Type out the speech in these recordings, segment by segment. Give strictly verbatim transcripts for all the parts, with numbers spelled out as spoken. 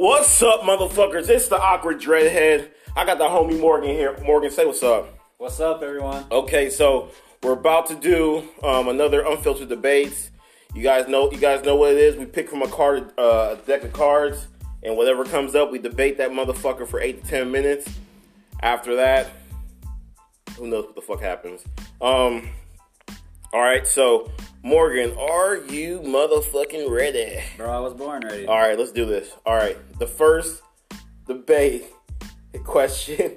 What's up, motherfuckers? It's the Awkward Dreadhead. I got the homie Morgan here. Morgan, say what's up. What's up, everyone? Okay, so we're about to do um, another unfiltered debates. You guys know, you guys know what it is. We pick from a card, uh, a deck of cards, and whatever comes up, we debate that motherfucker for eight to ten minutes. After that, who knows what the fuck happens? Um, all right, so Morgan, are you motherfucking ready? Bro, I was born ready. All right, let's do this. All right, the first debate question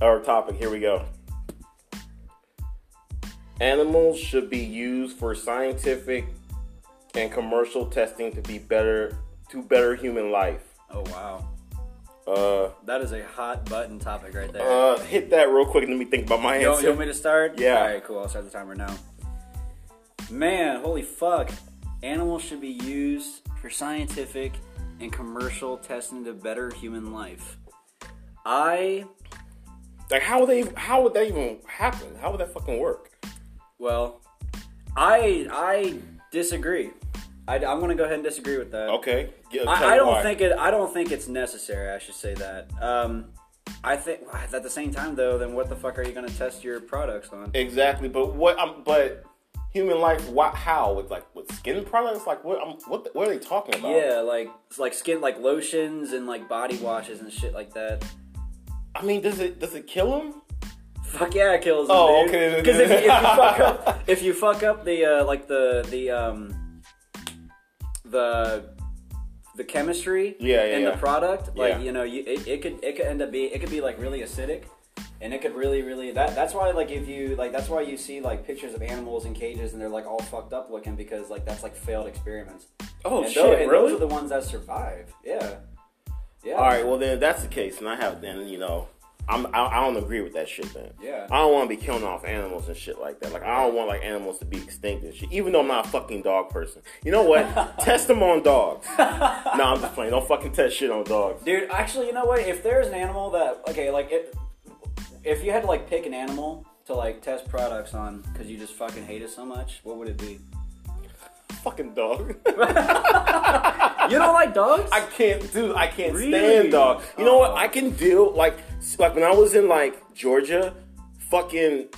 or topic. Here we go. Animals should be used for scientific and commercial testing to be better to better human life. Oh wow. Uh, that is a hot button topic right there. Uh, hit that real quick and let me think about my you answer. You want me to start? Yeah. All right, cool. I'll start the timer now. Man, holy fuck. Animals should be used for scientific and commercial testing to better human life. I... Like, how would, they, how would that even happen? How would that fucking work? Well, I I disagree. I, I'm going to go ahead and disagree with that. Okay. Yeah, I, I don't why. think it. I don't think it's necessary. I should say that. Um, I think at the same time, though, then what the fuck are you going to test your products on? Exactly. But what? Um, but human life. What? How? With like with skin products? Like what? Um, what? What are they talking about? Yeah, like it's like skin, like lotions and like body washes and shit like that. I mean, does it does it kill them? Fuck yeah, it kills them. Oh, dude. Okay. Because if, if you fuck up, if you fuck up the uh, like the the um. the the chemistry yeah, yeah, in yeah. the product, like yeah. you know, you, it, it could it could end up being it could be like really acidic, and it could really really that that's why like if you like that's why you see like pictures of animals in cages and they're like all fucked up looking because like that's like failed experiments. Oh and shit! Those, and really? Those are the ones that survive. Yeah, yeah. All right, well then if that's the case, and I have then you know. I'm, I, I don't agree with that shit, man. Yeah. I don't want to be killing off animals and shit like that. Like, I don't want, like, animals to be extinct and shit, even though I'm not a fucking dog person. You know what? Test them on dogs. Nah, I'm just playing. Don't fucking test shit on dogs. Dude, actually, you know what? If there's an animal that, okay, like, if, if you had to, like, pick an animal to, like, test products on because you just fucking hate it so much, what would it be? Fucking dog. You don't like dogs? I can't, dude. I can't really? stand dogs. You know oh. what? I can deal like like when I was in like Georgia, fucking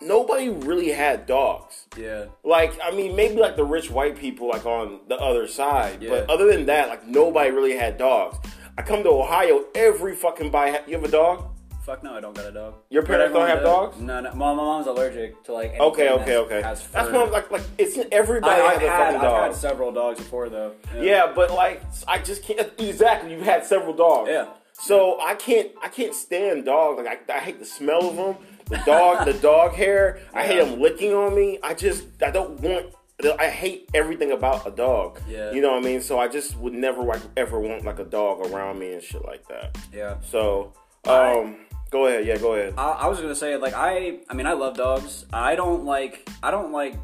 nobody really had dogs. Yeah. Like I mean, maybe like the rich white people like on the other side, yeah. but other than that, like nobody really had dogs. I come to Ohio every fucking by. You have a dog? Fuck no, I don't got a dog. Your parents don't have does. dogs? No, no. My, my mom's allergic to like. Okay, okay, has, okay. Has That's what I'm like. Like it's everybody I, has had, a fucking I've dog. I've had several dogs before though. Yeah. yeah, but like I just can't. Exactly, you've had several dogs. Yeah. So yeah. I can't. I can't stand dogs. Like I, I hate the smell of them. The dog. the dog hair. I yeah. hate them licking on me. I just. I don't want. I hate everything about a dog. Yeah. You know what I mean? So I just would never like ever want like a dog around me and shit like that. Yeah. So. Um. Go ahead, yeah, go ahead. I, I was gonna say, like, I, I mean, I love dogs. I don't like, I don't like,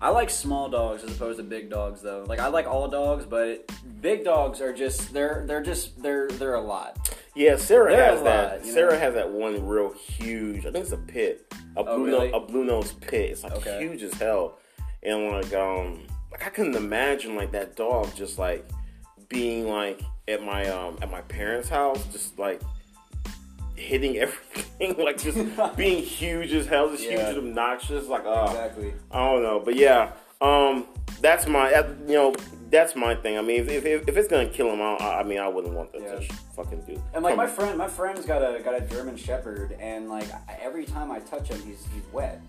I like small dogs as opposed to big dogs, though. Like, I like all dogs, but big dogs are just, they're, they're just, they're, they're a lot. Yeah, Sarah they're has that. Lot, Sarah know? has that one real huge. I think it's a pit, a blue, oh, really? no, a blue nose pit. It's like okay. huge as hell, and like, um, like I couldn't imagine like that dog just like being like at my, um, at my parents' house, just like. Hitting everything, like just being huge as hell, just yeah. huge and obnoxious, like oh, exactly. I don't know, but yeah, um, that's my, you know, that's my thing. I mean, if if, if it's gonna kill him, I, I mean, I wouldn't want that yeah. to fucking do. And like Come my on. friend, my friend's got a got a German Shepherd, and like every time I touch him, he's he's wet.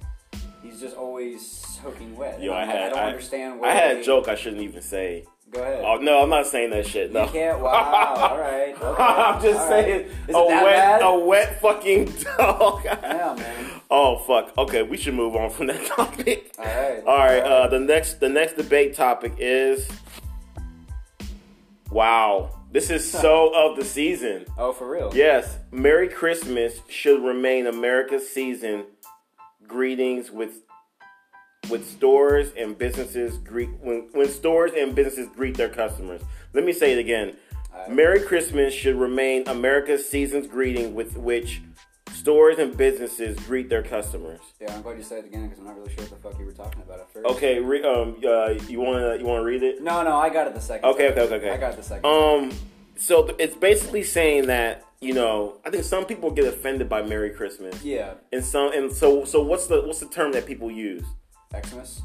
He's just always soaking wet. Yo, I, had, I don't I, understand. Where I had they, a joke I shouldn't even say. Go ahead. Oh no, I'm not saying that shit. No. You can't. Wow. All right. Okay. I'm just All saying. Right. Is a it that wet, bad? a wet fucking dog. Yeah, man. Oh fuck. Okay, we should move on from that topic. All right. All right. All right. Uh, the next, the next debate topic is. Wow, this is so of the season. Oh, for real? Yes. Merry Christmas should remain America's season. Greetings with. With stores and businesses greet when, when stores and businesses greet their customers. Let me say it again. Right. Merry Christmas should remain America's season's greeting with which stores and businesses greet their customers. Yeah, I'm glad you said it again because I'm not really sure what the fuck you were talking about at first. Okay, re, um, uh, you wanna you wanna read it? No, no, I got it the second. Okay, time. okay, okay, okay. I got it the second. Um, time. So it's basically saying that, you know, I think some people get offended by Merry Christmas. Yeah. And some, and so so what's the what's the term that people use? Xmas,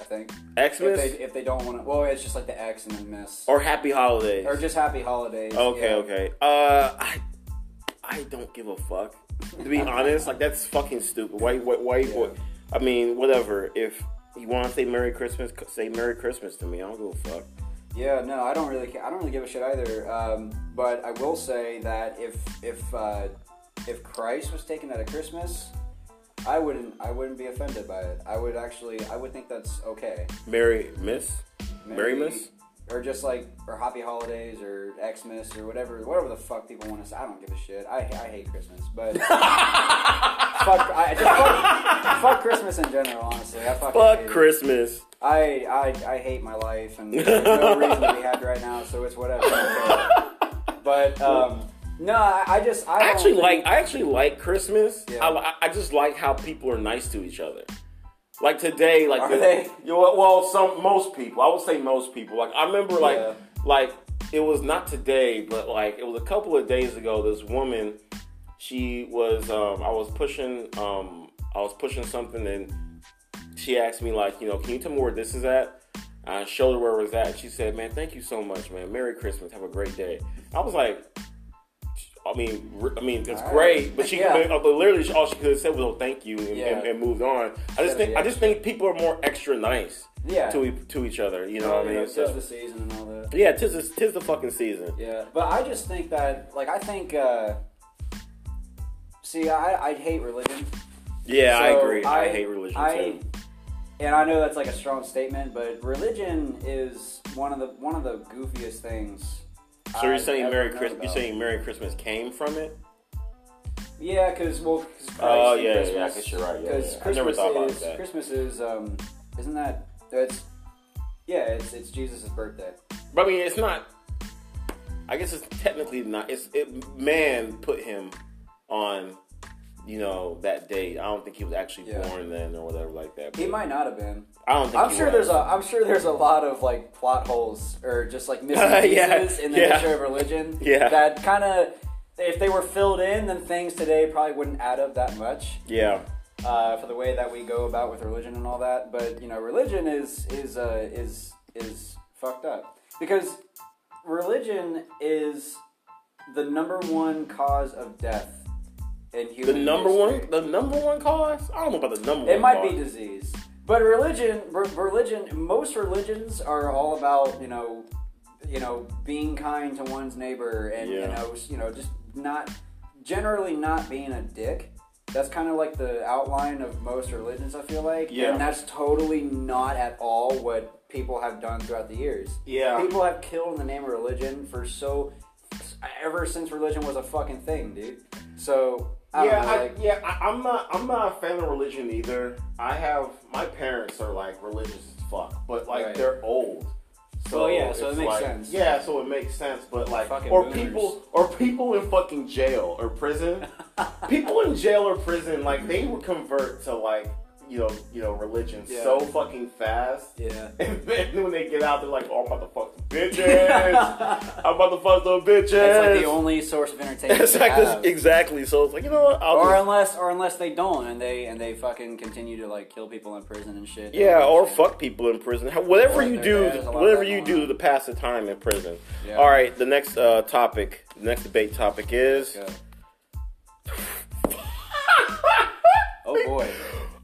I think. Xmas? If they, if they don't want to, well, it's just like the X and the miss. Or Happy Holidays. Or just Happy Holidays. Okay, yeah. okay. Uh, I I don't give a fuck. To be honest, like, that's fucking stupid. Why, why, why, yeah. why? I mean, whatever. If you want to say Merry Christmas, say Merry Christmas to me. I don't give a fuck. Yeah, no, I don't really care. I don't really give a shit either. Um, but I will say that if if uh, if Christ was taken out of Christmas, I wouldn't I wouldn't be offended by it. I would actually I would think that's okay. Merry Miss, Merry Miss, or just like or Happy Holidays or Xmas or whatever whatever the fuck people want to say. I don't give a shit. I I hate Christmas, but. Fuck, I just fuck, fuck Christmas in general, honestly. I fucking fuck hate Christmas. It. I, I I hate my life, and there's no reason to be happy right now, so it's whatever. But um, no, I, I just I, I actually think... like I actually like Christmas. Yeah. I I just like how people are nice to each other. Like today, like are the, they? You know, well, some most people. I would say most people. Like I remember, like yeah. like it was not today, but like it was a couple of days ago. This woman. She was, um, I was pushing, um, I was pushing something, and she asked me, like, you know, can you tell me where this is at? I showed her where it was at, and she said, man, thank you so much, man. Merry Christmas. Have a great day. I was like, I mean, I mean, that's all great, right. But she, yeah. but literally, all she could have said was, oh, thank you, and, yeah. and, and moved on. I just think, I just think people are more extra nice yeah. to to each other, you know yeah, what I mean? It's so, the season and all that. Yeah, tis the, tis the fucking season. Yeah, but I just think that, like, I think, uh... See, I I hate religion. Yeah, so I agree. I, I hate religion I, too. And I know that's like a strong statement, but religion is one of the one of the goofiest things. So I you're saying Merry Christmas? You're saying Merry Christmas came from it? Yeah, because well, cause Christ oh yeah, Christmas, yeah, I guess you're right. Yeah, yeah. I never thought about is, that. Christmas is um, isn't that that's yeah, it's it's Jesus' birthday. But I mean, it's not. I guess it's technically not. It's it. Man put him on. You know, that date. I don't think he was actually yeah. born then or whatever like that. But he might not have been. I don't think I'm he sure was. there's a I'm sure there's a lot of like plot holes or just like missing pieces yeah. in the yeah. nature of religion. Yeah. That kinda if they were filled in, then things today probably wouldn't add up that much. Yeah. Uh, for the way that we go about with religion and all that. But you know, religion is is uh, is is fucked up. Because religion is the number one cause of death. In human the number history. one, the number one cause? I don't know about the number it one. It might cause. be disease, but religion, re- religion. Most religions are all about you know, you know, being kind to one's neighbor and yeah. you know, you know, just not generally not being a dick. That's kind of like the outline of most religions. I feel like, yeah. and that's totally not at all what people have done throughout the years. Yeah, people have killed in the name of religion for so ever since religion was a fucking thing, dude. So. I yeah, I, yeah, I, I'm not. I'm not a fan of religion either. I have my parents are like religious as fuck, but like right. they're old. So well, yeah, so it makes like, sense. Yeah, so it makes sense. But like, fucking or boomers. people, or people in fucking jail or prison. People in jail or prison, like they would convert to like you know, you know, religion yeah. so fucking fast. Yeah. And then when they get out, they're like, oh, I'm about to fuck some bitches. I'm about to fuck some bitches. That's like the only source of entertainment. Exactly. Like exactly. So it's like, you know what? I'll or just... unless, or unless they don't, and they and they fucking continue to like kill people in prison and shit. Yeah, or shit. Fuck people in prison. Whatever yeah, you do, whatever you do to pass the time in prison. Yeah. All right. The next uh, topic, the next debate topic is. Yeah. Oh boy.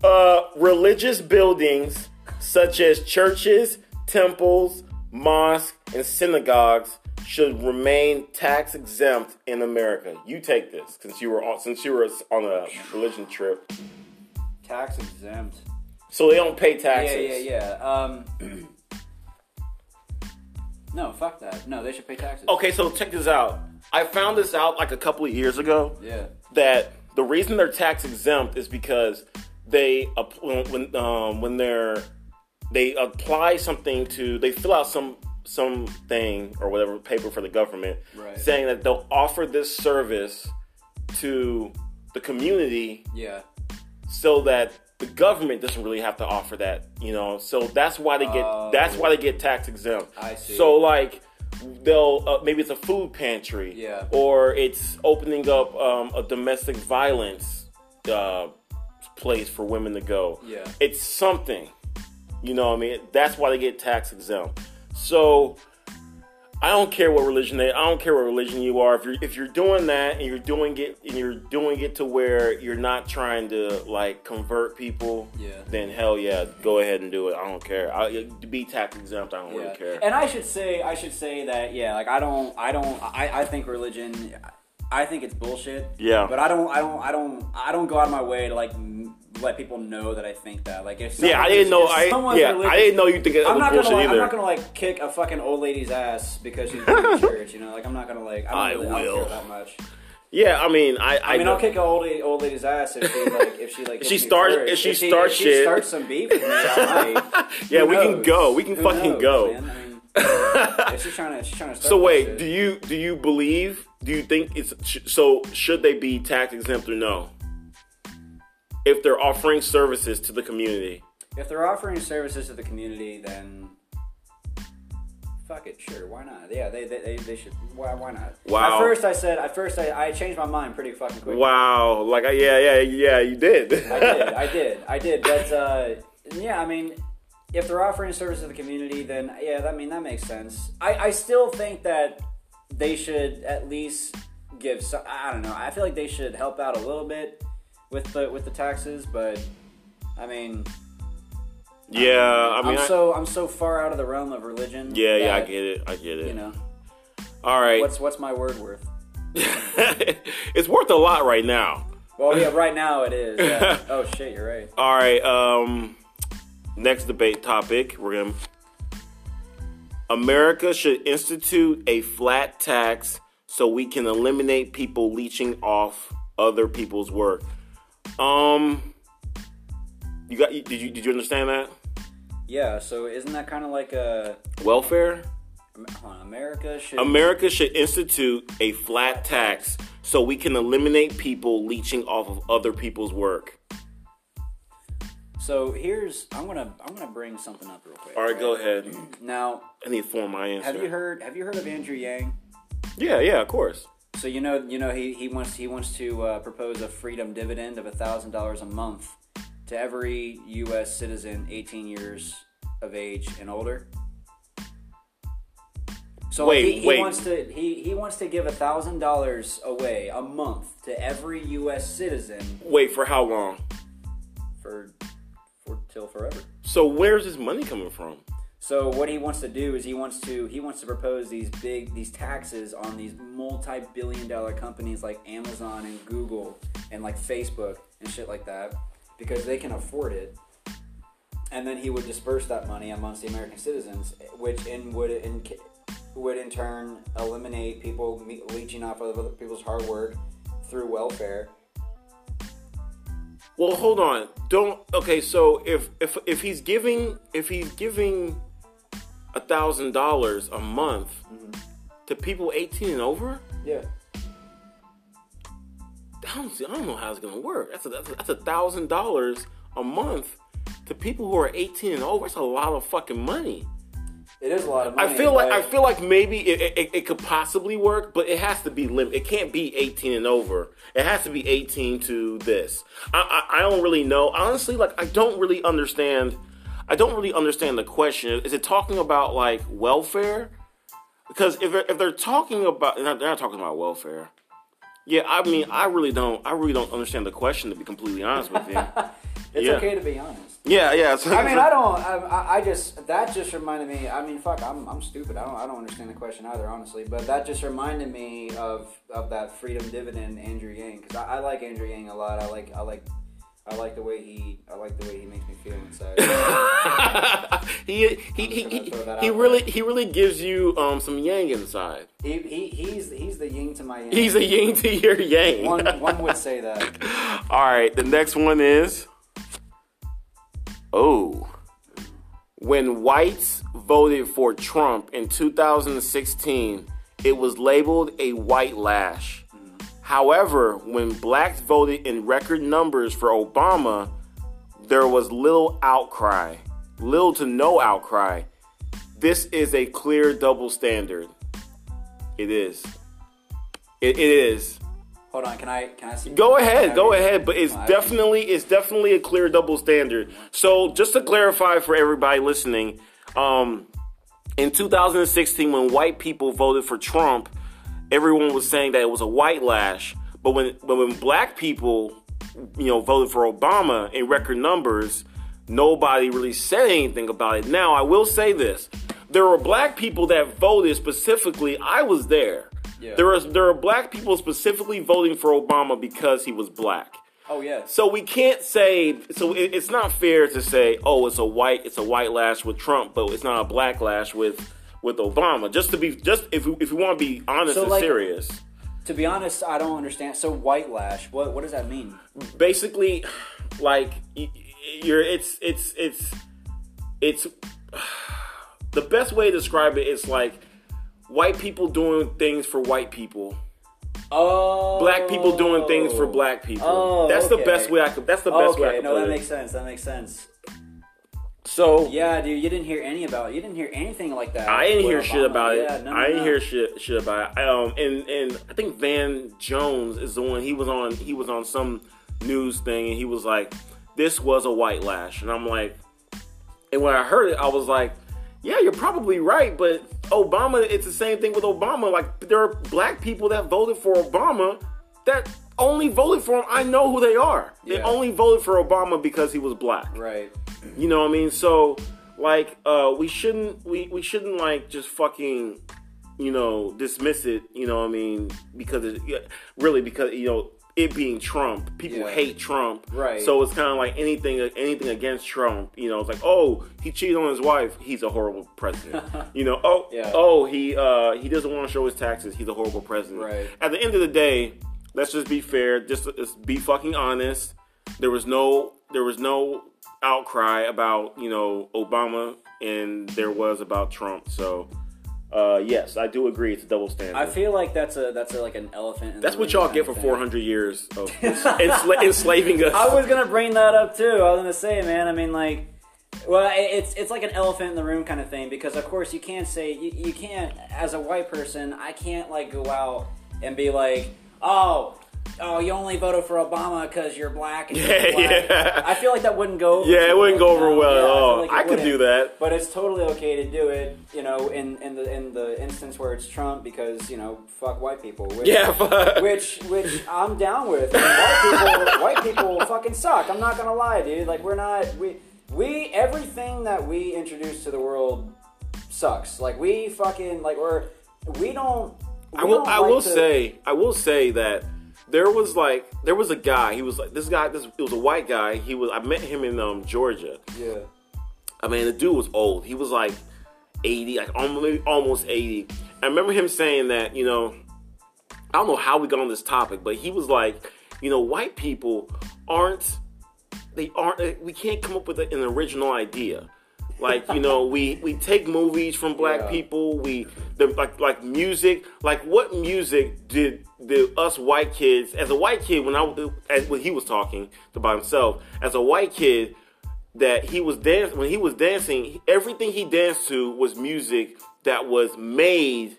Uh, religious buildings such as churches, temples, mosques, and synagogues should remain tax exempt in America. You take this since you were on, since you were on a religion trip. Tax exempt. So they don't pay taxes. Yeah, yeah, yeah. Um, no, fuck that. No, they should pay taxes. Okay, so check this out. I found this out like a couple of years ago. Yeah. That the reason they're tax exempt is because. They when um, when they're they apply something to they fill out some something or whatever paper for the government right. saying that they'll offer this service to the community yeah so that the government doesn't really have to offer that you know so that's why they get uh, that's why they get tax exempt. I see. So like they'll uh, maybe it's a food pantry, yeah, or it's opening up um, a domestic violence uh, place for women to go. Yeah, it's something. You know what I mean? That's why they get tax exempt. So I don't care what religion they. I don't care what religion you are. If you're if you're doing that and you're doing it and you're doing it to where you're not trying to like convert people, yeah, then hell yeah, go ahead and do it. I don't care. I, be tax exempt. I don't yeah. really care. And I should say, I should say that yeah, like I don't, I don't, I, I think religion. I think it's bullshit. Yeah. But I don't, I don't, I don't, I don't go out of my way to like let people know that I think that. Like, if yeah, I didn't know. I yeah, religious, I didn't know you think it was I'm not bullshit gonna, like, either. I'm not gonna like kick a fucking old lady's ass because she's going to church. You know, like I'm not gonna like. I, don't I really, will. I don't care that much. Yeah, I mean, I. I, I mean, know. I'll kick an old lady, old lady's ass if she like if she like. If she starts, if she, if she starts if shit. She starts some beef with me. I, yeah, we knows? can go. We can who fucking knows, go. Man? I mean, if she's trying to, she's trying to start so wait, shit. do you do you believe? Do you think it's so? Should they be tax exempt or no? If they're offering services to the community. If they're offering services to the community, then fuck it, sure, why not? Yeah, they they, they, they should. Why why not? Wow. At first I said, at first I, I changed my mind pretty fucking quick. Wow, like I, yeah yeah yeah you did. I did I did I did. But uh, yeah, I mean, if they're offering services to the community, then yeah, I mean that makes sense. I, I still think that they should at least give. Some, I don't know. I feel like they should help out a little bit. With the with the taxes, but I mean, yeah, I mean, I'm I, so I'm so far out of the realm of religion. Yeah, that, yeah, I get it, I get it. You know, all right. What's what's my word worth? It's worth a lot right now. Well, yeah, right now it is. Yeah. Oh shit, you're right. All right. Um, next debate topic. We're gonna America should institute a flat tax so we can eliminate people leeching off other people's work. Um, you got? Did you did you understand that? Yeah. So isn't that kind of like a welfare? Hold on, America should America should institute a flat tax so we can eliminate people leeching off of other people's work. So here's I'm gonna I'm gonna bring something up real quick. All right, right? Go ahead. Now I need to form my answer. Have you heard Have you heard of Andrew Yang? Yeah, yeah, of course. So you know, you know, he, he wants he wants to uh, propose a freedom dividend of one thousand dollars a month to every U S citizen eighteen years of age and older. So wait, he, he wait. wants to he, he wants to give one thousand dollars away a month to every U S citizen. Wait, for how long? For for till forever. So where's his money coming from? So what he wants to do is he wants to he wants to propose these big these taxes on these multi-billion dollar companies like Amazon and Google and like Facebook and shit like that because they can afford it. And then he would disperse that money amongst the American citizens, which in would in would in turn eliminate people leeching off of other people's hard work through welfare. Well, hold on. Don't okay, so if if if he's giving if he's giving A thousand dollars a month mm-hmm. to people eighteen and over. Yeah, I don't, see, I don't know how it's gonna work. That's a, that's a thousand dollars a month to people who are eighteen and over. That's a lot of fucking money. It is a lot of money. I feel like I feel like maybe it, it, it could possibly work, but it has to be limit. It can't be eighteen and over. It has to be eighteen to this. I, I I don't really know. Honestly, like I don't really understand. I don't really understand the question. Is it talking about like welfare? Because if they're, if they're talking about, they're not, they're not talking about welfare. Yeah, I mean, I really don't. I really don't understand the question. To be completely honest with you, it's yeah. okay to be honest. Yeah, yeah. It's, I mean, it's, I don't. I, I just that just reminded me. I mean, fuck, I'm I'm stupid. I don't I don't understand the question either, honestly. But that just reminded me of of that freedom dividend, Andrew Yang, because I, I like Andrew Yang a lot. I like I like. I like the way he. I like the way he makes me feel inside. he he he he, he really there. he really gives you um some yang inside. He he he's he's the yin to my yang. He's a yin to your yang. One one would say that. All right, the next one is. Oh, when whites voted for Trump in two thousand sixteen, it was labeled a white lash. However, when blacks voted in record numbers for Obama, there was little outcry, little to no outcry. This is a clear double standard. It is. It, it is. Hold on, can I can I see? Go ahead, go ahead. But it's definitely it's definitely a clear double standard. So just to clarify for everybody listening, um, in two thousand sixteen, when white people voted for Trump, everyone was saying that it was a white lash. But when but when black people, you know, voted for Obama in record numbers, nobody really said anything about it. Now, I will say this: there were black people that voted specifically. I was there. Yeah. There are there are black people specifically voting for Obama because he was black. Oh yeah. So we can't say so it, it's not fair to say, oh, it's a white it's a white lash with Trump, but it's not a black lash with with Obama. Just to be just if we, if we want to be honest so, and like, serious. To be honest, I don't understand. So white lash, what what does that mean? Basically, like you're it's it's it's it's the best way to describe it is like white people doing things for white people. Oh. Black people doing things for black people. Oh, that's okay. the best way I could. That's the best okay. way I could. No, put that it. makes sense. That makes sense. So yeah, dude, you didn't hear any about. It. You didn't hear anything like that. I didn't hear Obama. shit about it. Yeah, no, I no, didn't no. hear shit shit about it. Um, and and I think Van Jones is the one. He was on. He was on some news thing, and he was like, "This was a white lash," and I'm like, and when I heard it, I was like, "Yeah, you're probably right," but. Obama, it's the same thing with Obama. Like, there are black people that voted for Obama that only voted for him. I know who they are. They yeah. only voted for Obama because he was black. Right. You know what I mean? So, like, uh, we shouldn't, we, we shouldn't, like, just fucking, you know, dismiss it, you know what I mean? Because, it, really, because, you know, it being Trump. People yeah. hate Trump. Right. So it's kind of like anything anything against Trump. You know, it's like, oh, he cheated on his wife. He's a horrible president. You know, oh, yeah. oh, he uh, he doesn't want to show his taxes. He's a horrible president. Right. At the end of the day, let's just be fair. Just, just be fucking honest. There was no there was no outcry about, you know, Obama, and there was about Trump. So... Uh, yes, I do agree. It's a double standard. I feel like that's a that's a, like an elephant. In that's the what y'all get for four hundred years of ensla- enslaving us. I was gonna bring that up too. I was gonna say, man. I mean, like, well, it's it's like an elephant in the room kind of thing because, of course, you can't say you, you can't as a white person. I can't like go out and be like, oh. Oh, you only voted for Obama because you're black. And you're yeah, black. yeah. I feel like that wouldn't go. Over yeah, it wouldn't go over well at all. I could do that, but it's totally okay to do it. You know, in, in the in the instance where it's Trump, because you know, fuck white people. Which, yeah, fuck. Which which I'm down with. I mean, white people, white people fucking suck. I'm not gonna lie, dude. Like we're not we we everything that we introduce to the world sucks. Like we fucking like we're we don't. We I will. Don't I like will to, say. I will say that. There was like, there was a guy, he was like, this guy, this it was a white guy, he was, I met him in um, Georgia. Yeah. I mean, the dude was old, he was like eighty, like almost eighty. I remember him saying that, you know, I don't know how we got on this topic, but he was like, you know, white people aren't, they aren't, we can't come up with an original idea. Like, you know, we, we take movies from black yeah. people. We like like music. Like, what music did the us white kids? As a white kid, when I as, when he was talking about himself, as a white kid, that he was dance when he was dancing, everything he danced to was music that was made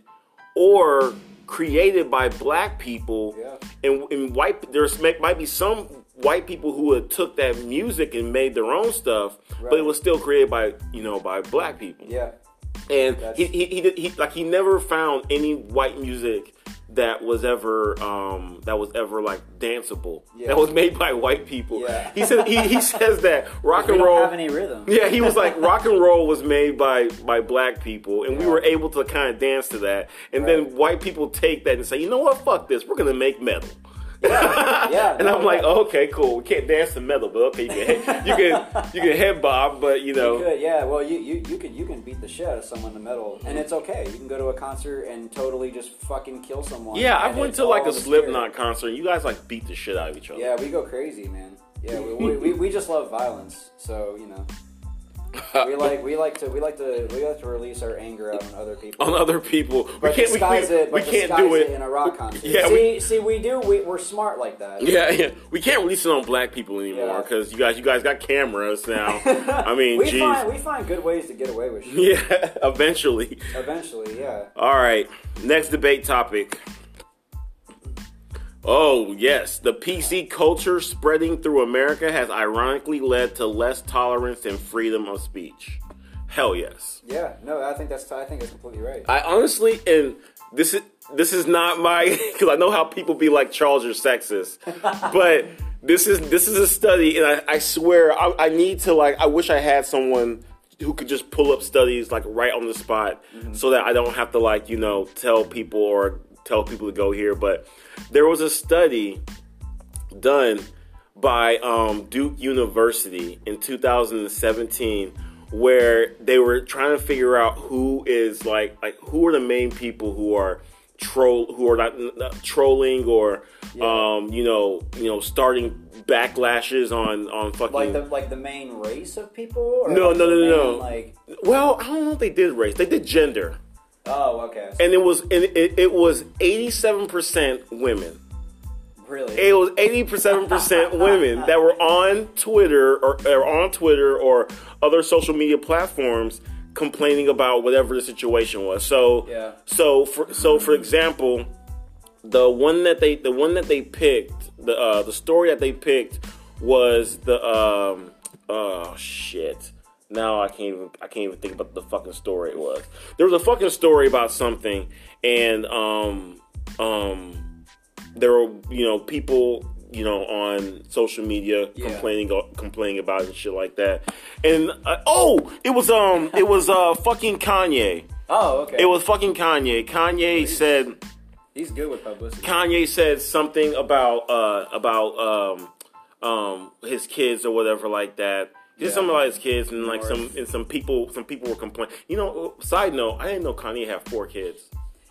or created by black people. Yeah. And, and white there might be some. White people who had took that music and made their own stuff, right. but it was still created by you know by black people. Yeah, and he he, he he like he never found any white music that was ever um, that was ever like danceable. Yeah. That was made by white people. Yeah. He said he, he says that rock and roll don't have any rhythm. Yeah, he was like rock and roll was made by by black people, and yeah. we were able to kind of dance to that. And right. then white people take that and say, you know what, fuck this, we're gonna make metal. Yeah, yeah, and no, I'm like, oh, okay, cool. We can't dance to metal, but okay, you can, you can, you can head bob, but you know, you could, yeah. Well, you you you can you can beat the shit out of someone to metal, and it's okay. You can go to a concert and totally just fucking kill someone. Yeah, I went to like a Slipknot concert. And you guys like beat the shit out of each other. Yeah, we go crazy, man. Yeah, we we, we, we just love violence, so you know. we like we like to we like to we like to release our anger out on other people. On other people, but we can't disguise we, we, it. But we can't do it. It in a rock concert. Yeah, see, we, see, we do. We, we're smart like that. Yeah, yeah. We can't release it on black people anymore because yeah. you guys, you guys got cameras now. I mean, we geez. find we find good ways to get away with shit. Yeah, eventually. Eventually, yeah. All right, next debate topic. Oh, yes. The P C culture spreading through America has ironically led to less tolerance and freedom of speech. Hell yes. Yeah, no, I think that's I think that's completely right. I honestly, and this is this is not my, because I know how people be like, Charles, you're sexist. But this is this is a study, and I, I swear, I, I need to, like, I wish I had someone who could just pull up studies, like, right on the spot, mm-hmm. so that I don't have to, like, you know, tell people or tell people to go here, but there was a study done by um, Duke University in two thousand seventeen where they were trying to figure out who is like like who are the main people who are troll who are not, not trolling or yeah. um, you know you know starting backlashes on on fucking like the like the main race of people. Or no, like no, no, no, no. Like, well, I don't know if they did race. They did gender. Oh, okay. And it was and it, it was eighty-seven percent women. Really? It was eighty-seven percent women that were on Twitter or, or on Twitter or other social media platforms complaining about whatever the situation was. So, yeah. so for so for example, the one that they the one that they picked, the uh, the story that they picked was the um, oh shit. Now I can't even I can't even think about the fucking story it was. There was a fucking story about something, and um um there were you know people you know on social media yeah. complaining complaining about it and shit like that. And uh, oh, it was um it was uh fucking Kanye. Oh, okay. It was fucking Kanye. Kanye he's, said he's good with publicity. Kanye said something about uh about um um his kids or whatever like that. Just yeah. some of his kids and like some and some people some people were complaining. You know, side note, I didn't know Kanye had four kids.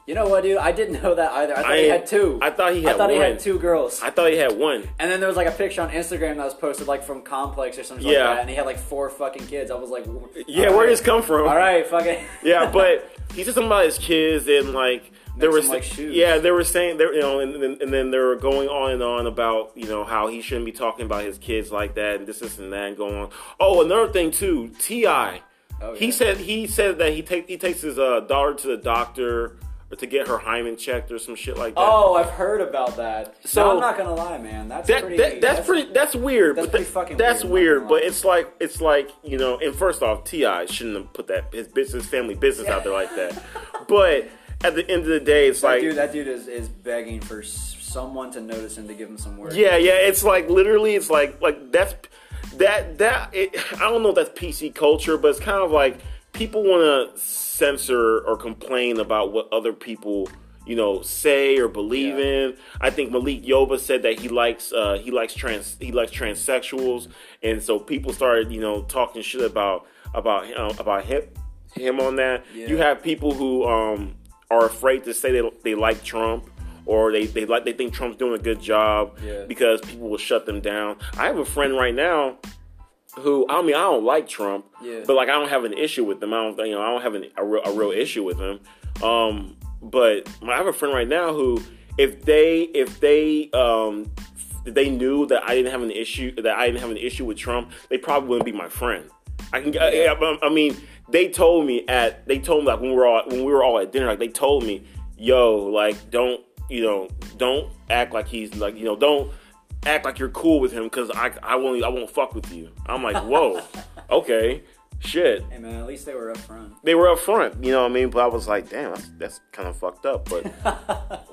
You know what, dude? I didn't know that either. I thought I he had two. I thought he had I thought one. he had two girls. I thought he had one. And then there was like a picture on Instagram that was posted like from Complex or something yeah. like that, and he had like four fucking kids. I was like, yeah, right. Where did this come from? All right, fucking. Yeah, but he said something about his kids and like there was like shoes. Yeah, they were saying they you know, and, and, and then they were going on and on about you know how he shouldn't be talking about his kids like that and this, this, and that, and going on. Oh, another thing too, T I Oh, yeah. He said he said that he take he takes his uh, daughter to the doctor or to get her hymen checked or some shit like that. Oh, I've heard about that. So no, I'm not gonna lie, man, that's that, pretty. That, that's, that's pretty. That's weird. That's but pretty that, fucking. That's weird, weird but it's like it's like you know. And first off, T I shouldn't have put that his business, family business out there like that, but. At the end of the day, it's that like... Dude, that dude is, is begging for someone to notice him to give him some work. Yeah, yeah, it's like, literally, it's like, like that's... That, that, it, I don't know if that's P C culture, but it's kind of like, people want to censor or complain about what other people, you know, say or believe yeah. in. I think Malik Yoba said that he likes, uh, he likes trans, he likes transsexuals, and so people started, you know, talking shit about, about, uh, about him, him on that. Yeah. You have people who, um... are afraid to say they they like Trump or they, they like they think Trump's doing a good job yeah. because people will shut them down. I have a friend right now who I mean I don't like Trump, yeah. but like I don't have an issue with them. I don't you know I don't have an, a real a real issue with him. Um, but I have a friend right now who if they if they um, if they knew that I didn't have an issue that I didn't have an issue with Trump, they probably wouldn't be my friend. I can yeah. I, I mean. They told me at they told me like when we were all when we were all at dinner like they told me, yo, like don't you know don't act like he's like you know don't act like you're cool with him because I I won't I won't fuck with you. I'm like whoa, okay, shit. Hey man, at least they were up front. They were up front, you know what I mean? But I was like, damn, that's, that's kind of fucked up. But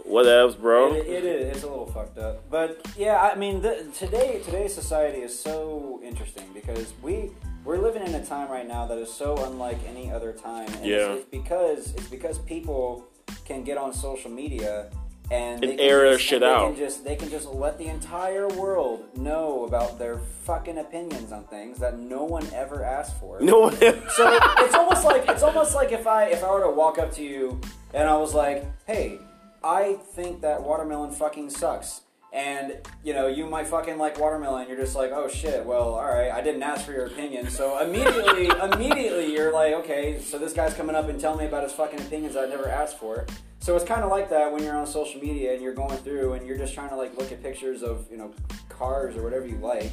whatevs, bro. It, it, it is it's a little fucked up. But yeah, I mean the, today today's society is so interesting because we. We're living in a time right now that is so unlike any other time, and yeah. it's, it's because it's because people can get on social media and, and they can air their shit they out. Can just, they can just let the entire world know about their fucking opinions on things that no one ever asked for. No one. Ever. So it's almost like it's almost like if I if I were to walk up to you and I was like, "Hey, I think that watermelon fucking sucks." and, you know, you might fucking like watermelon. You're just like, oh shit, well, all right, I didn't ask for your opinion. So immediately, immediately you're like, okay, so this guy's coming up and telling me about his fucking opinions I never asked for. So it's kind of like that when you're on social media and you're going through and you're just trying to, like, look at pictures of, you know, cars or whatever you like.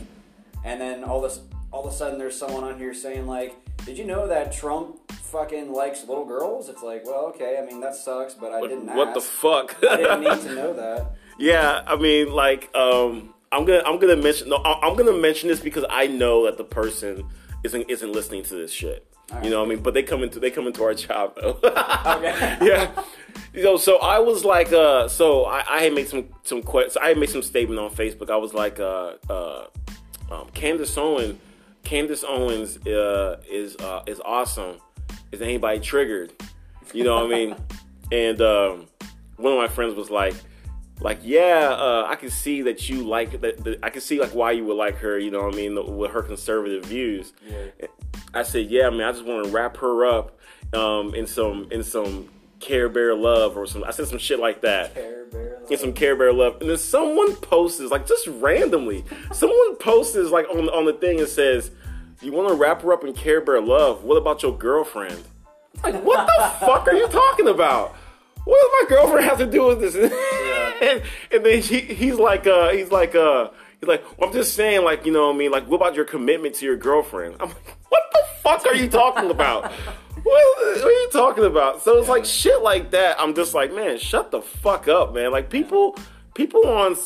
And then all this, all of a sudden there's someone on here saying, like, did you know that Trump fucking likes little girls? It's like, well, okay, I mean, that sucks, but I what, didn't ask. What the fuck? I didn't need to know that. Yeah, I mean, like, um, I'm gonna, I'm gonna mention, no, I'm gonna mention this because I know that the person isn't, isn't listening to this shit. Right. You know what I mean? But they come into, they come into our job though. Okay. Yeah. You know, so I was like, uh, so I, I had made some, some questions. I had made some statement on Facebook. I was like, uh, uh, um, Candace Owens, Candace Owens, uh, is, uh, is awesome. Is anybody triggered? You know what I mean? And, um, one of my friends was like, Like, yeah, uh, I can see that you like, that, that. I can see, like, why you would like her, you know what I mean, the, with her conservative views. Yeah. I said, yeah, man, I just want to wrap her up um, in some in some Care Bear love or some, I said some shit like that. Care Bear love. In some Care Bear love. And then someone posts, like, just randomly, someone posts, like, on, on the thing and says, you want to wrap her up in Care Bear love? What about your girlfriend? Like, what the fuck are you talking about? What does my girlfriend have to do with this? Yeah. and, and then he, he's like, uh, he's like, uh, he's like, well, I'm just saying, like, you know what I mean? Like, what about your commitment to your girlfriend? I'm like, what the fuck are you talking about? what, what are you talking about? So it's yeah. like shit like that. I'm just like, man, shut the fuck up, man. Like people, people on,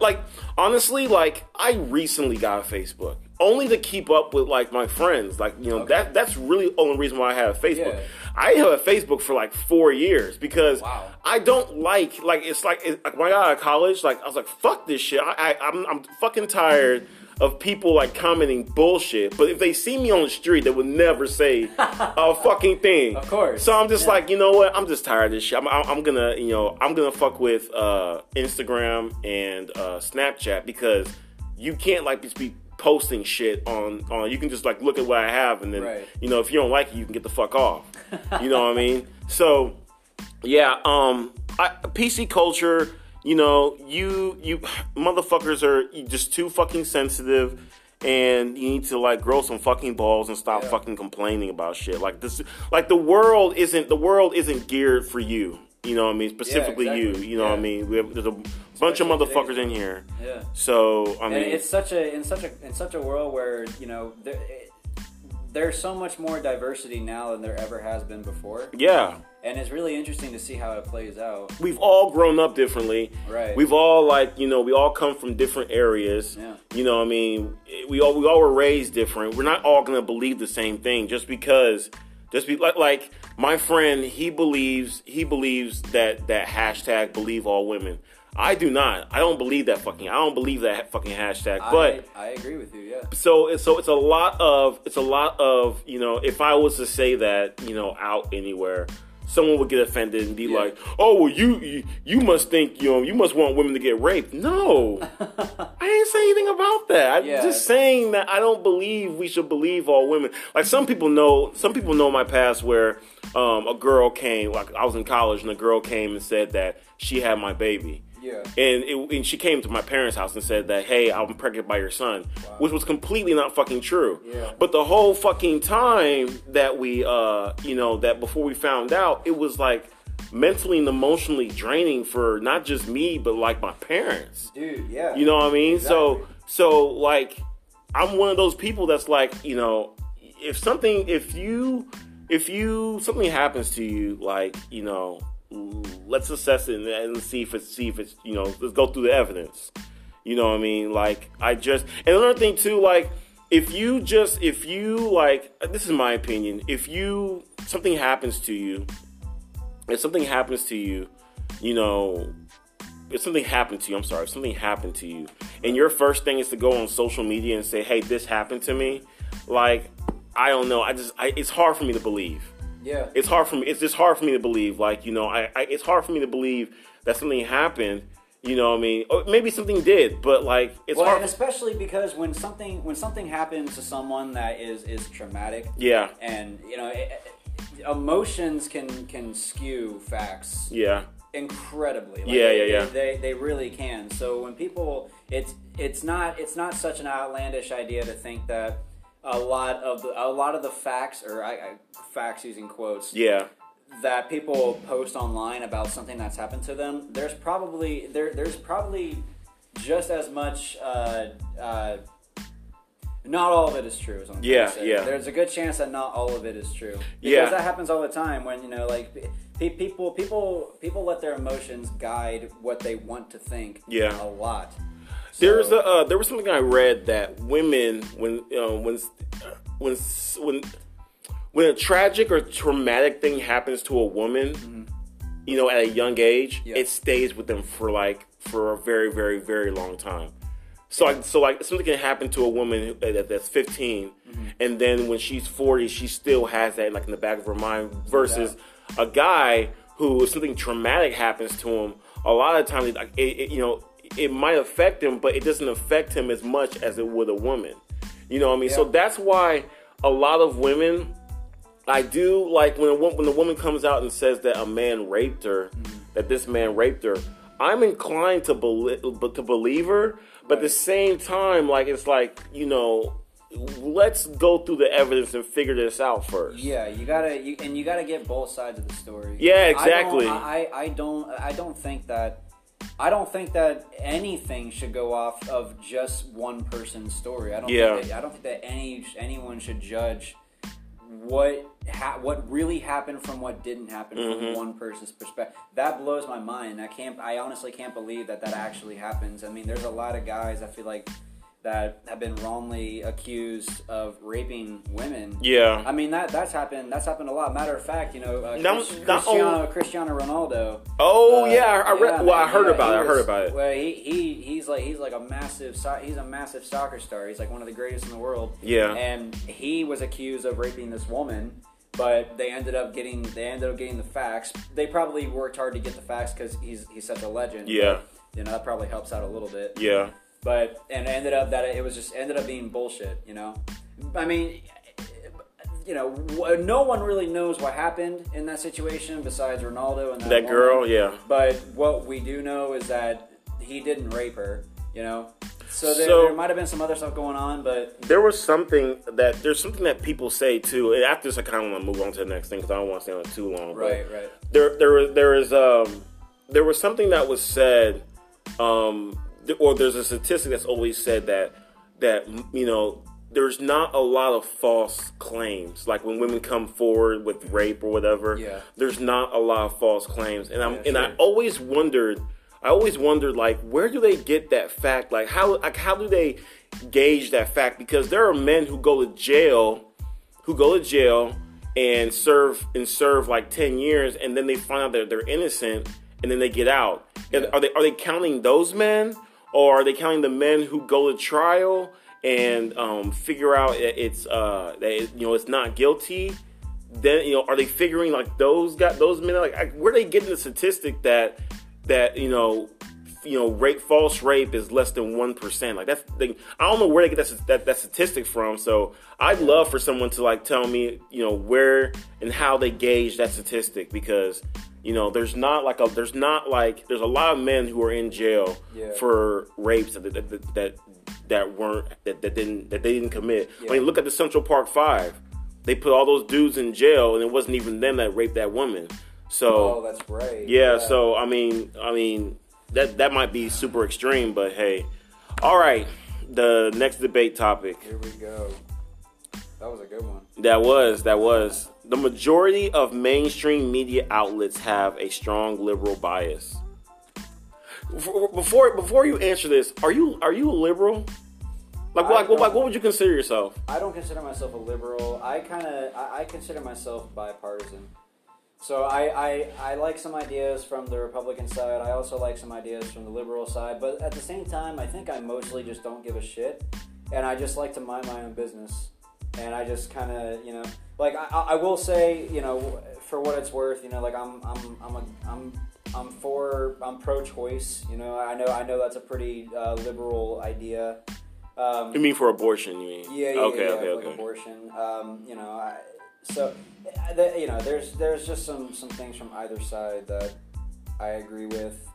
like, honestly, like I recently got a Facebook. Only to keep up with, like, my friends. Like, you know, okay. that that's really the only reason why I have Facebook. Yeah. I have a Facebook for, like, four years because wow. I don't like, like, it's like, it, like, when I got out of college, like, I was like, fuck this shit. I, I, I'm, I'm fucking tired of people, like, commenting bullshit. But if they see me on the street, they would never say a fucking thing. Of course. So I'm just yeah. like, you know what? I'm just tired of this shit. I'm, I'm gonna, you know, I'm gonna fuck with uh, Instagram and uh, Snapchat because you can't, like, just be posting shit on, on, you can just like look at what I have and then, right. you know, if you don't like it, you can get the fuck off. You know what I mean? So, yeah, um, I, P C culture, you know, you, you motherfuckers are just too fucking sensitive and you need to like grow some fucking balls and stop yeah. fucking complaining about shit. Like this, like the world isn't, the world isn't geared for you. You know what I mean? Specifically yeah, exactly. you. You know yeah. what I mean? We have, there's a bunch Especially of motherfuckers in here. Yeah. So I mean, and it's such a in such a in such a world where you know there, it, there's so much more diversity now than there ever has been before. Yeah. And it's really interesting to see how it plays out. We've all grown up differently. Right. We've all like you know we all come from different areas. Yeah. You know what I mean? We all we all were raised different. We're not all gonna believe the same thing just because. Just be like, like my friend, he believes he believes that that hashtag believe all women. I do not. I don't believe that fucking. I don't believe that fucking hashtag. But I, I agree with you. Yeah. So so it's a lot of it's a lot of you know. If I was to say that you know out anywhere, someone would get offended and be yeah. like, "Oh, well, you, you you must think you know, you must want women to get raped." No, I didn't say anything about that. I'm yeah. just saying that I don't believe we should believe all women. Like some people know, some people know my past where um, a girl came. Like I was in college and a girl came and said that she had my baby. Yeah. And, it, and she came to my parents' house and said that, hey, I'm pregnant by your son, wow. which was completely not fucking true. Yeah. But the whole fucking time that we, uh, you know, that before we found out, it was like mentally and emotionally draining for not just me, but like my parents. Dude, yeah. You know what I mean? Exactly. So, so like, I'm one of those people that's like, you know, if something, if you, if you, something happens to you, like, you know, let's assess it and see if it's, see if it's, you know, let's go through the evidence. You know what I mean? Like, I just, and another thing too, like, if you just, if you, like, this is my opinion, if you, something happens to you, if something happens to you, you know, if something happened to you, I'm sorry, if something happened to you, and your first thing is to go on social media and say, hey, this happened to me, like, I don't know, I just, I, it's hard for me to believe. Yeah, it's hard for me. It's just hard for me to believe. Like you know, I, I it's hard for me to believe that something happened. You know, what I mean, or maybe something did, but like it's well, hard. And especially because when something when something happens to someone that is is traumatic. Yeah, and you know, it, emotions can can skew facts. Yeah, incredibly. Like, yeah, yeah, yeah. They, they they really can. So when people, it's it's not it's not such an outlandish idea to think that a lot of the a lot of the facts or I, I facts using quotes. Yeah. That people post online about something that's happened to them. There's probably there there's probably just as much. Uh, uh, Not all of it is true. Is what I'm yeah, trying to say. yeah. There's a good chance that not all of it is true. Because yeah. that happens all the time when, you know, like, pe- people people, people let their emotions guide what they want to think yeah. a lot. So, there, was a, uh, there was something I read that women, when, you know, when, when, when, when a tragic or traumatic thing happens to a woman, mm-hmm. you know, at a young age, yeah. it stays with them for, like, for a very, very, very long time. So, like, so like something can happen to a woman that's fifteen, mm-hmm. and then when she's forty, she still has that, like, in the back of her mind. Versus yeah. a guy who, if something traumatic happens to him, a lot of times, like, it, it, you know, it might affect him, but it doesn't affect him as much as it would a woman. You know what I mean? Yeah. So that's why a lot of women, I do like when a, when the woman comes out and says that a man raped her, mm-hmm. that this man raped her. I'm inclined to believe, to believe her, but right. at the same time, like, it's like, you know, let's go through the evidence and figure this out first. Yeah, you gotta, you, and you gotta get both sides of the story. Yeah, exactly. I don't, I, I don't, I don't think that, I don't think that anything should go off of just one person's story. I don't. Yeah. Think that, I don't think that any anyone should judge what ha- what really happened from what didn't happen mm-hmm. from one person's perspective. That blows my mind. I can't. I honestly can't believe that that actually happens. I mean, there's a lot of guys I feel like that have been wrongly accused of raping women. Yeah. I mean, that that's happened. That's happened a lot. Matter of fact, you know, uh, no, Chris, no, Cristiano, oh. Cristiano Ronaldo. Oh uh, yeah, I, I read. Yeah, well, I heard yeah, about it. Was, I heard about it. Well, he, he he's like he's like a massive he's a massive soccer star. He's like one of the greatest in the world. Yeah. And he was accused of raping this woman, but they ended up getting they ended up getting the facts. They probably worked hard to get the facts because he's he's such a legend. Yeah. But, you know, that probably helps out a little bit. Yeah. But, and it ended up that it was just, ended up being bullshit, you know? I mean, you know, no one really knows what happened in that situation besides Ronaldo and that, that girl, yeah. But what we do know is that he didn't rape her, you know? So there, so, there might have been some other stuff going on, but... There was something that, there's something that people say, too, and after this, I kind of want to move on to the next thing, because I don't want to stay on it too long. Right, but right. There, there, there is, um, there was something that was said, um... or there's a statistic that's always said that, that, you know, there's not a lot of false claims. Like, when women come forward with rape or whatever, yeah. there's not a lot of false claims. And I'm yeah, and sure. I always wondered, I always wondered, like, where do they get that fact? Like, how, like, how do they gauge that fact? Because there are men who go to jail, who go to jail and serve, and serve like ten years, and then they find out that they're innocent, and then they get out. Yeah. Are they, are they counting those men? Or are they counting the men who go to trial and um, figure out it's uh, that it, you know, it's not guilty? Then, you know, are they figuring, like, those got those men? Like, I, where are they getting the statistic that that you know you know rape false rape is less than one percent? Like, that's the, I don't know where they get that, that that statistic from. So I'd love for someone to, like, tell me, you know, where and how they gauge that statistic, because. You know, there's not like a there's not like there's a lot of men who are in jail yeah. for rapes that that that, that weren't that, that didn't that they didn't commit. Yeah. I mean, look at the Central Park Five. They put all those dudes in jail, and it wasn't even them that raped that woman. So, oh, that's right. Yeah, yeah. So I mean, I mean that that might be super extreme, but hey, all right. The next debate topic. Here we go. That was a good one. That was, that was. The majority of mainstream media outlets have a strong liberal bias. Before before you answer this, are you are you a liberal? Like, like, what, like what would you consider yourself? I don't consider myself a liberal. I kind of I, I consider myself bipartisan. So I, I I like some ideas from the Republican side. I also like some ideas from the liberal side. But at the same time, I think I mostly just don't give a shit, and I just like to mind my own business. And I just kind of, you know, like, I, I will say, you know, for what it's worth, you know, like, I'm, I'm, I'm, a, I'm, I'm for, I'm pro-choice, you know, I know, I know that's a pretty uh, liberal idea. Um, you mean for abortion, you mean? Yeah, yeah, okay, yeah, okay, like okay. abortion, um, you know, I, so, you know, there's, there's just some, some things from either side that I agree with.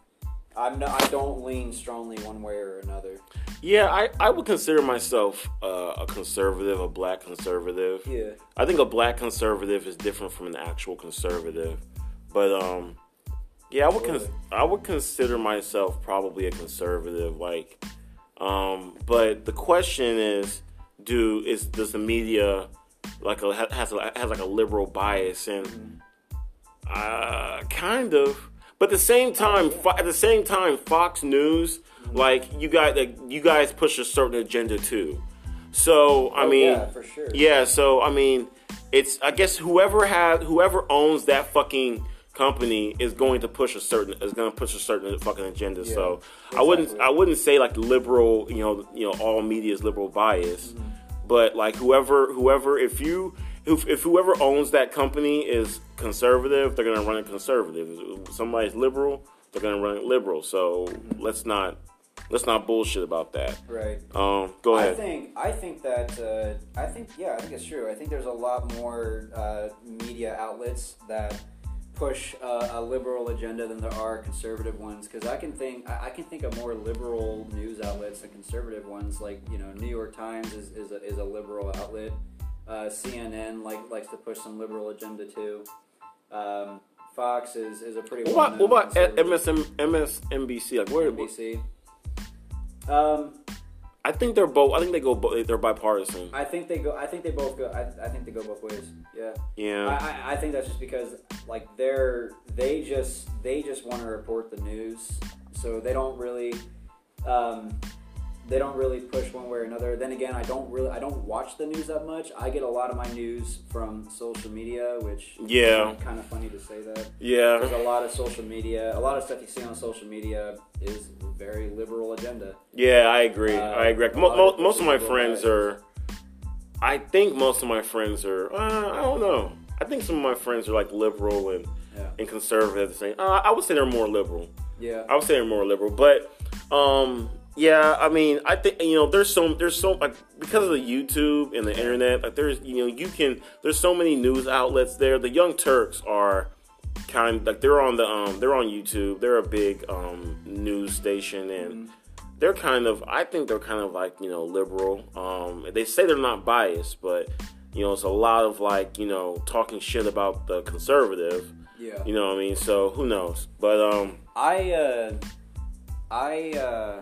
I'm no, I don't lean strongly one way or another. Yeah, I, I would consider myself uh, a conservative, a black conservative. Yeah. I think a black conservative is different from an actual conservative. But, um, yeah, I would cons- I would consider myself probably a conservative. Like, um, but the question is, do is does the media like a, has a, has like a liberal bias? And uh, kind of. But at the same time, oh, yeah. at the same time, Fox News, mm-hmm. like you guys, like, you guys push a certain agenda too. So I oh, mean, yeah, for sure. yeah. So I mean, it's I guess whoever have whoever owns that fucking company is going to push a certain is going to push a certain fucking agenda. Yeah, so exactly. I wouldn't I wouldn't say like liberal, you know, you know, all media is liberal bias, mm-hmm. but like whoever whoever if you. If, if whoever owns that company is conservative, they're going to run it conservative. If somebody's liberal, they're going to run it liberal. So let's not let's not bullshit about that. Right. Um, go ahead. I think I think that uh, I think yeah, I think it's true. I think there's a lot more uh, media outlets that push uh, a liberal agenda than there are conservative ones. Because I can think I can think of more liberal news outlets than conservative ones. Like you know, New York Times is is a, is a liberal outlet. Uh, C N N like likes to push some liberal agenda too. Um, Fox is, is a pretty. What about, what about M S N B C? Like where M B C? Um, I think they're both. I think they go. They're bipartisan. I think they go. I think they both go. I, I think they go both ways. Yeah. Yeah. I, I, I think that's just because like they're they just they just want to report the news, so they don't really. Um, They don't really push one way or another. Then again, I don't really, I don't watch the news that much. I get a lot of my news from social media, which yeah. is kind of funny to say that. Yeah, there's a lot of social media. A lot of stuff you see on social media is very liberal agenda. Yeah, I agree. Uh, I agree. Mo- mo- of most of my friends guys. are. I think most of my friends are. Uh, I don't know. I think some of my friends are like liberal and yeah. and conservative. Uh, I would say they're more liberal. Yeah, I would say they're more liberal, but. Um, Yeah, I mean, I think, you know, there's so, there's so, like, because of the YouTube and the internet, like, there's, you know, you can, there's so many news outlets there. The Young Turks are kind of, like, they're on the, um, they're on YouTube. They're a big, um, news station, and mm-hmm. they're kind of, I think they're kind of, like, you know, liberal. Um, they say they're not biased, but, you know, it's a lot of, like, you know, talking shit about the conservative. Yeah. You know what I mean? So, who knows? But, um. I, uh, I, uh.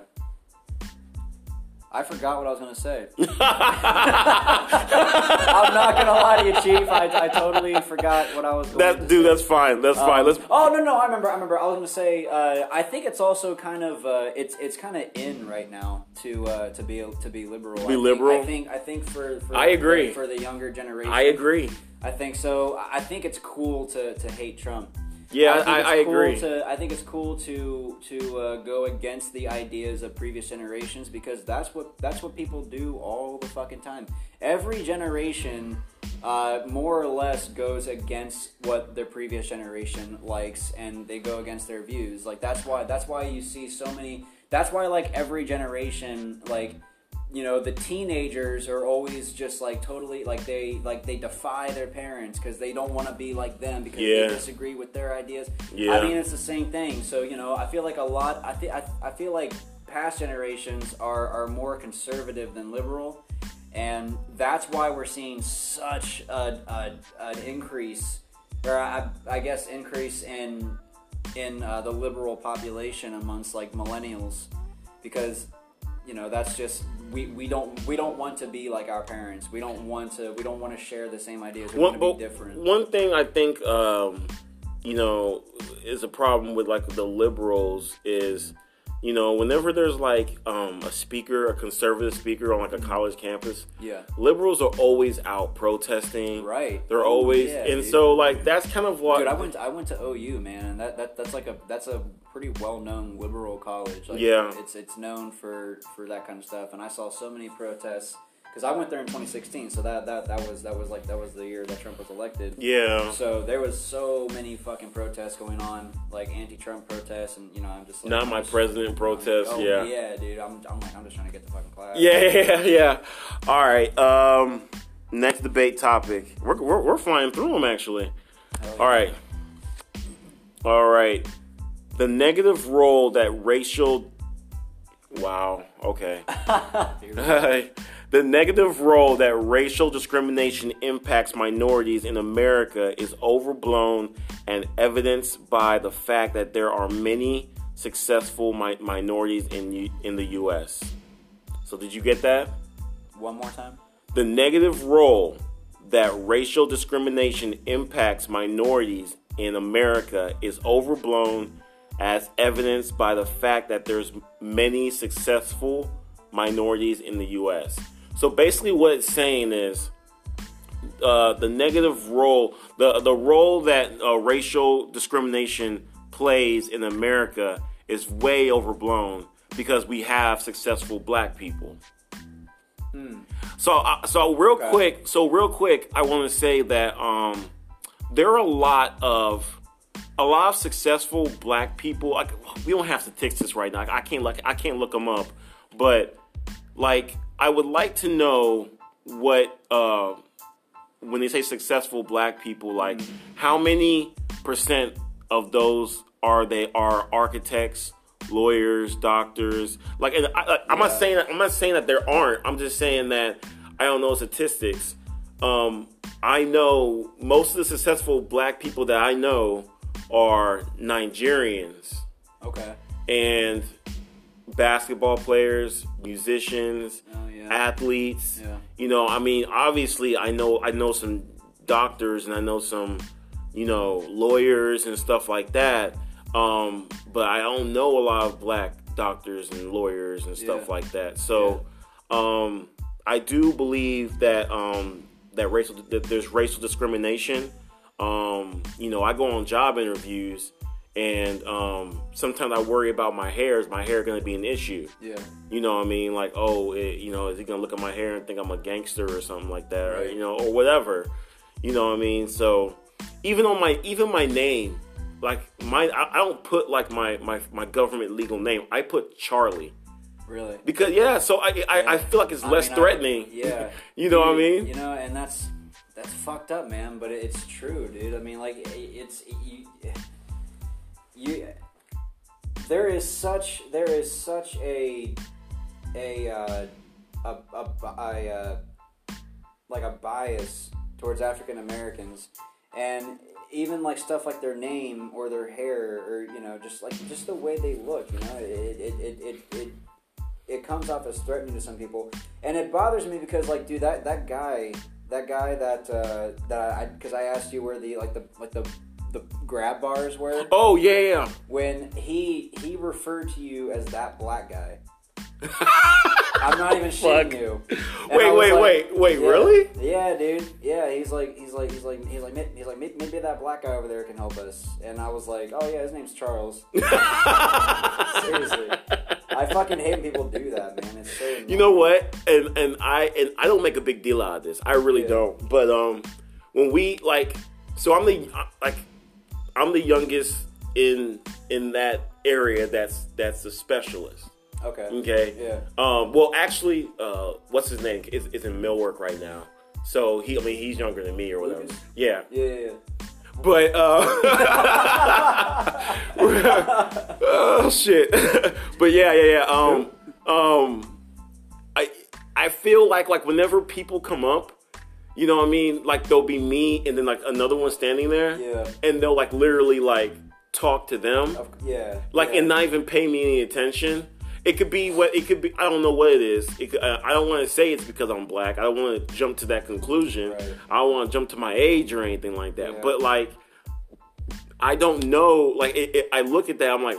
I forgot what I was going to say. I'm not going to lie to you, Chief. I, I totally forgot what I was going that, to dude, say. Dude, that's fine. That's um, fine. Let's. Oh, no, no. I remember. I remember. I was going to say, uh, I think it's also kind of, uh, it's it's kind of in right now to uh, to be to be liberal. To be I liberal? Think, I think I think for, for, I the, agree. for the younger generation. I agree. I think so. I think it's cool to, to hate Trump. Yeah, I, think I, it's I cool agree. To, I think it's cool to to uh, go against the ideas of previous generations because that's what that's what people do all the fucking time. Every generation, uh, more or less, goes against what their previous generation likes, and they go against their views. Like that's why that's why you see so many. That's why like every generation, like. You know, the teenagers are always just like totally like they like they defy their parents because they don't want to be like them because yeah. they disagree with their ideas. Yeah. I mean, it's the same thing. So, you know, I feel like a lot I think I feel like past generations are, are more conservative than liberal. And that's why we're seeing such a, a an increase or I, I guess increase in in uh, the liberal population amongst like millennials, because you know, that's just we, we don't we don't want to be like our parents. We don't want to we don't want to share the same ideas. We want to be different. One thing I think um, you know is a problem with like the liberals is you know whenever there's like um, a speaker, a conservative speaker on like a college campus, yeah, liberals are always out protesting. Right. They're always yeah, and dude. so like that's kind of what. Dude, I went to, I went to O U, man, and that, that that's like a that's a. pretty well-known liberal college. Like, yeah. It's it's known for, for that kind of stuff. And I saw so many protests because I went there in twenty sixteen. So that, that, that was that was like that was the year that Trump was elected. Yeah. So there was so many fucking protests going on, like anti-Trump protests, and you know I'm just like not my president protests. Like, oh, yeah. Yeah, dude. I'm I'm like I'm just trying to get the fucking class. Yeah, yeah, yeah. All right. Um, next debate topic. We're we're, we're flying through them actually. Hell yeah. All right. All right. The negative role that racial... Wow, okay. The negative role that racial discrimination impacts minorities in America is overblown and evidenced by the fact that there are many successful mi- minorities in U- in the U S So did you get that? One more time. The negative role that racial discrimination impacts minorities in America is overblown as evidenced by the fact that there's many successful minorities in the U S So basically what it's saying is uh, the negative role, the, the role that uh, racial discrimination plays in America is way overblown because we have successful black people. Mm. So, uh, so real okay. quick, so real quick, I want to say that um, there are a lot of a lot of successful black people. I, we don't have statistics right now. I can't like I can't look them up, but like I would like to know what uh, when they say successful black people, like mm-hmm. how many percent of those are they are architects, lawyers, doctors. Like, and I, I'm yeah. not saying that, I'm not saying that there aren't. I'm just saying that I don't know statistics. Um, I know most of the successful black people that I know are Nigerians. Okay. And basketball players, musicians, oh, yeah. athletes. Yeah. You know, I mean, obviously, I know I know some doctors and I know some, you know, lawyers and stuff like that. Um, but I don't know a lot of black doctors and lawyers and stuff yeah. like that. So, yeah. um, I do believe that, um, that racial, that there's racial discrimination. Um, you know, I go on job interviews and, um, sometimes I worry about my hair. Is my hair going to be an issue? Yeah. You know what I mean? Like, oh, it, you know, is he going to look at my hair and think I'm a gangster or something like that? Right. Or, you know, or whatever, you know what I mean? So even on my, even my name. Like my, I don't put like my, my, my government legal name. I put Charlie. Really? Because yeah, so I I, yeah. I feel like it's I less mean, threatening. I, yeah. you know dude, what I mean? You know, and that's that's fucked up, man. But it's true, dude. I mean, like it's you. You. There is such there is such a a uh, a a, a uh, like a bias towards African Americans, and. Even like stuff like their name or their hair or, you know, just like just the way they look, you know, it it it it it, it comes off as threatening to some people, and it bothers me because like, dude, that, that guy that guy that uh, that I because I asked you where the like the like the the grab bars were. Oh yeah, yeah. When he he referred to you as that black guy. I'm not even shitting you. Wait, wait, wait, wait, really? Yeah, dude. Yeah, he's like, he's like, he's like, he's like, he's like, maybe that black guy over there can help us. And I was like, oh yeah, his name's Charles. Seriously, I fucking hate when people do that, man. It's so annoying. You know what? And and I and I don't make a big deal out of this. I really yeah. don't. But um, when we like, so I'm the like, I'm the youngest in in that area. That's that's the specialist. Okay. Okay. Yeah. Um, well, actually, uh, what's his name? Is is in Millwork right now. So he, I mean, he's younger than me or whatever. Yeah. Yeah. yeah, yeah. But uh, oh shit. But yeah, yeah, yeah. Um, um, I I feel like like whenever people come up, you know what I mean? Like there'll be me and then like another one standing there. Yeah. And they'll like literally like talk to them. Yeah. Like yeah. and not even pay me any attention. It could be what it could be. I don't know what it is. It could, I don't want to say it's because I'm black. I don't want to jump to that conclusion. Right. I don't want to jump to my age or anything like that. Yeah. But like, I don't know. Like, it, it, I look at that. I'm like,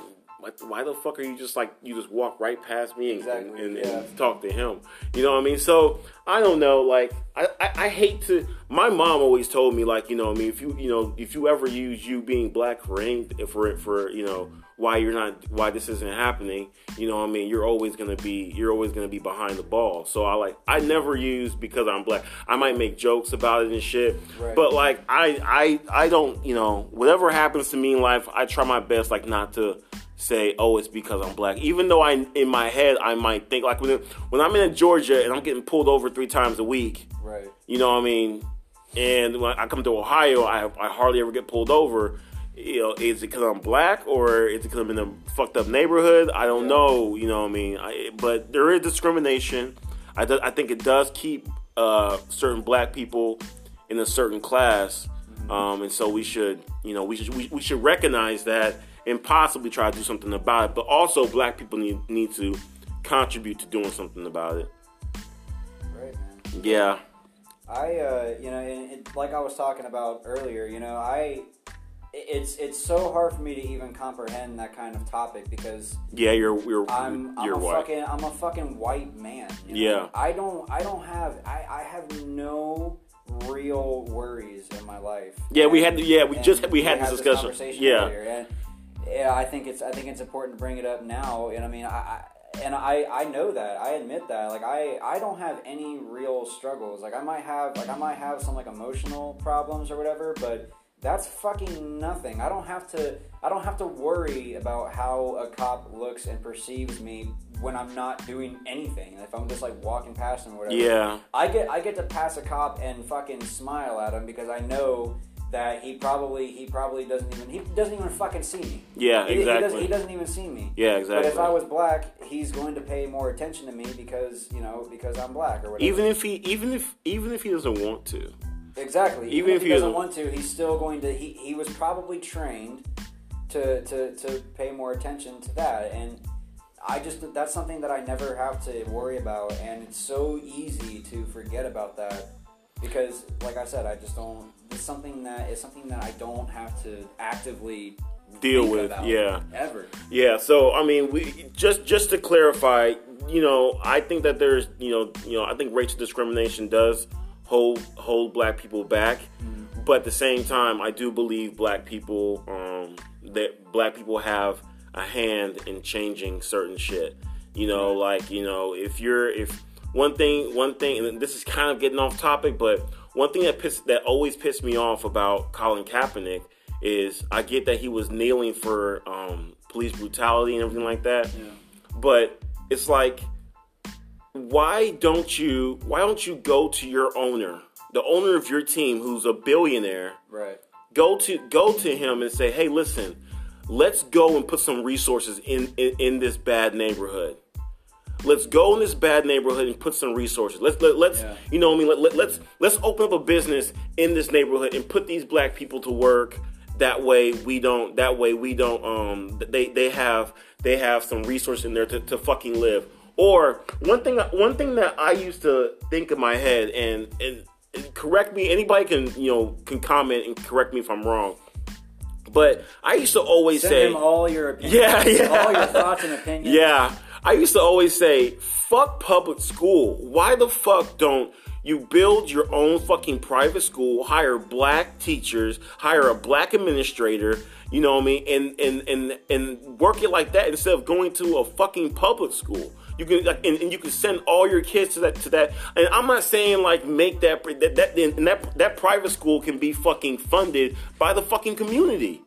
why the fuck are you just like you just walk right past me and exactly. and, and, yeah. and talk to him? You know what I mean? So I don't know. Like, I, I, I hate to. My mom always told me like, you know what I mean, if you you know if you ever use you being black for anything for for you know. Why you're not? Why this isn't happening? You know what I mean? You're always gonna be. You're always gonna be behind the ball. So I like. I never use because I'm black. I might make jokes about it and shit. Right. But like, I, I, I don't. You know, whatever happens to me in life, I try my best like not to say, oh, it's because I'm black. Even though I, in my head, I might think like when when I'm in Georgia and I'm getting pulled over three times a week. Right. You know what I mean? And when I come to Ohio, I I hardly ever get pulled over. you know, is it because I'm black or is it because I'm in a fucked up neighborhood? I don't know, you know what I mean? I, but there is discrimination. I, do, I think it does keep uh, certain black people in a certain class. Um, and so we should, you know, we should we, we should recognize that and possibly try to do something about it. But also, black people need need to contribute to doing something about it. Right, man. Yeah. I, uh, you know, and it, like I was talking about earlier, you know, I, it's it's so hard for me to even comprehend that kind of topic because yeah, you're you're I'm, I'm you're a white. fucking I'm a fucking white man. You know? Yeah. I don't I don't have I, I have no. real worries in my life. Yeah, and, we had. Yeah, we just we had, we had this discussion. This yeah, and, yeah. I think it's. I think it's important to bring it up now. And I mean, I, I and I, I know that. I admit that. Like I, I don't have any real struggles. Like I might have. Like I might have some like emotional problems or whatever. But that's fucking nothing. I don't have to. I don't have to worry about how a cop looks and perceives me when I'm not doing anything. If I'm just like walking past him or whatever. Yeah. I get I get to pass a cop and fucking smile at him because I know that he probably he probably doesn't even he doesn't even fucking see me. Yeah, exactly. He, he, doesn't, he doesn't even see me. Yeah, exactly. But if I was black, he's going to pay more attention to me because, you know, because I'm black or whatever. Even if he even if even if he doesn't want to. Exactly. Even, even if, if he doesn't want to, he's still going to he, he was probably trained to, to to pay more attention to that, and I just that's something that I never have to worry about, and it's so easy to forget about that because, like I said, I just don't. It's something that is something that I don't have to actively deal with. Yeah, ever. Yeah. So I mean, we just just to clarify, you know, I think that there's, you know, you know, I think racial discrimination does hold hold black people back, mm-hmm. but at the same time, I do believe black people um, that black people have a hand in changing certain shit, you know, like, you know, if you're, if one thing, one thing, and this is kind of getting off topic, but one thing that pissed, that always pissed me off about Colin Kaepernick is I get that he was kneeling for um, police brutality and everything like that, yeah. but it's like, why don't you, why don't you go to your owner, the owner of your team, who's a billionaire, right? Go to, go to him and say, hey, listen, let's go and put some resources in, in, in this bad neighborhood. Let's go in this bad neighborhood and put some resources. Let's let, let's yeah. you know what I mean. Let, let, let's let's open up a business in this neighborhood and put these black people to work. That way we don't. That way we don't. Um, they they have they have some resources in there to, to fucking live. Or one thing one thing that I used to think in my head, and, and and correct me. Anybody can you know can comment and correct me if I'm wrong. But I used to always Send say, him all your opinions, yeah, yeah, all your thoughts and opinions. Yeah, I used to always say, fuck public school. Why the fuck don't you build your own fucking private school? Hire black teachers, hire a black administrator. You know what I mean? And and and and work it like that instead of going to a fucking public school. You can like, and, and you can send all your kids to that to that. And I'm not saying like make that that that and that that private school can be fucking funded by the fucking community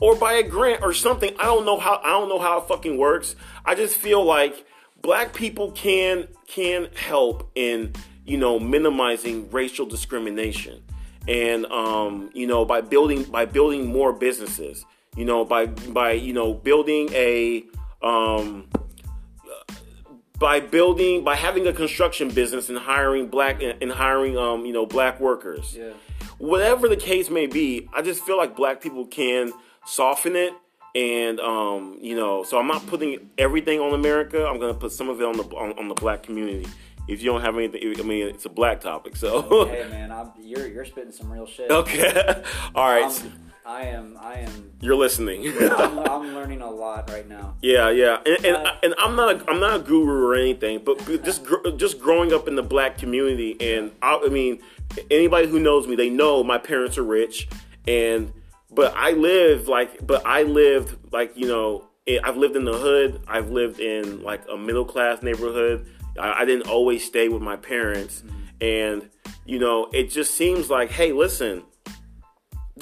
or by a grant or something. I don't know how I don't know how it fucking works. I just feel like black people can can help in, you know, minimizing racial discrimination and um, you know, by building by building more businesses, you know, by by you know, building a um By building, by having a construction business and hiring black and hiring, um, you know, black workers, yeah. Whatever the case may be, I just feel like black people can soften it, and um, you know, so I'm not putting everything on America. I'm gonna put some of it on the on, on the black community. If you don't have anything, I mean, it's a black topic, so. Okay, man, I'm, you're you're spitting some real shit. Okay, all right. Um, I am. I am. You're listening. I'm, I'm learning a lot right now. Yeah, yeah, and and, uh, and I'm not a, I'm not a guru or anything, but just gr- just growing up in the black community, and I, I mean, anybody who knows me, they know my parents are rich, and but I live like, but I lived like you know, I've lived in the hood, I've lived in like a middle class neighborhood. I, I didn't always stay with my parents, mm-hmm. and you know, it just seems like, hey, listen.